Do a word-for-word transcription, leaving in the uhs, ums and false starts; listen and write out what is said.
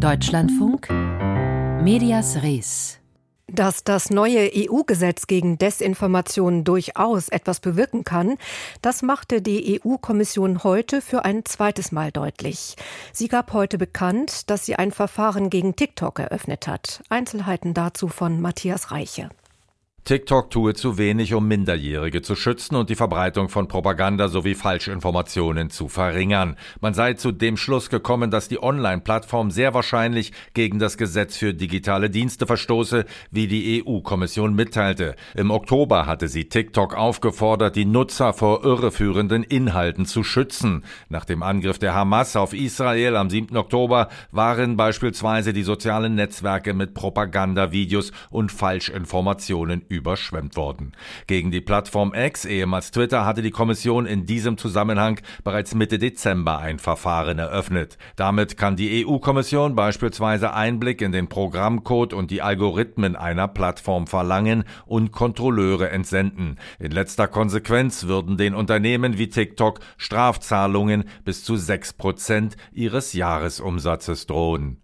Deutschlandfunk, Medias Res. Dass das neue E U-Gesetz gegen Desinformation durchaus etwas bewirken kann, das machte die E U-Kommission heute für ein zweites Mal deutlich. Sie gab heute bekannt, dass sie ein Verfahren gegen TikTok eröffnet hat. Einzelheiten dazu von Matthias Reiche. TikTok tue zu wenig, um Minderjährige zu schützen und die Verbreitung von Propaganda sowie Falschinformationen zu verringern. Man sei zu dem Schluss gekommen, dass die Online-Plattform sehr wahrscheinlich gegen das Gesetz für digitale Dienste verstoße, wie die E U-Kommission mitteilte. Im Oktober hatte sie TikTok aufgefordert, die Nutzer vor irreführenden Inhalten zu schützen. Nach dem Angriff der Hamas auf Israel am siebten Oktober waren beispielsweise die sozialen Netzwerke mit Propagandavideos und Falschinformationen überschwemmt worden. Gegen die Plattform X, ehemals Twitter, hatte die Kommission in diesem Zusammenhang bereits Mitte Dezember ein Verfahren eröffnet. Damit kann die E U-Kommission beispielsweise Einblick in den Programmcode und die Algorithmen einer Plattform verlangen und Kontrolleure entsenden. In letzter Konsequenz würden den Unternehmen wie TikTok Strafzahlungen bis zu sechs Prozent ihres Jahresumsatzes drohen.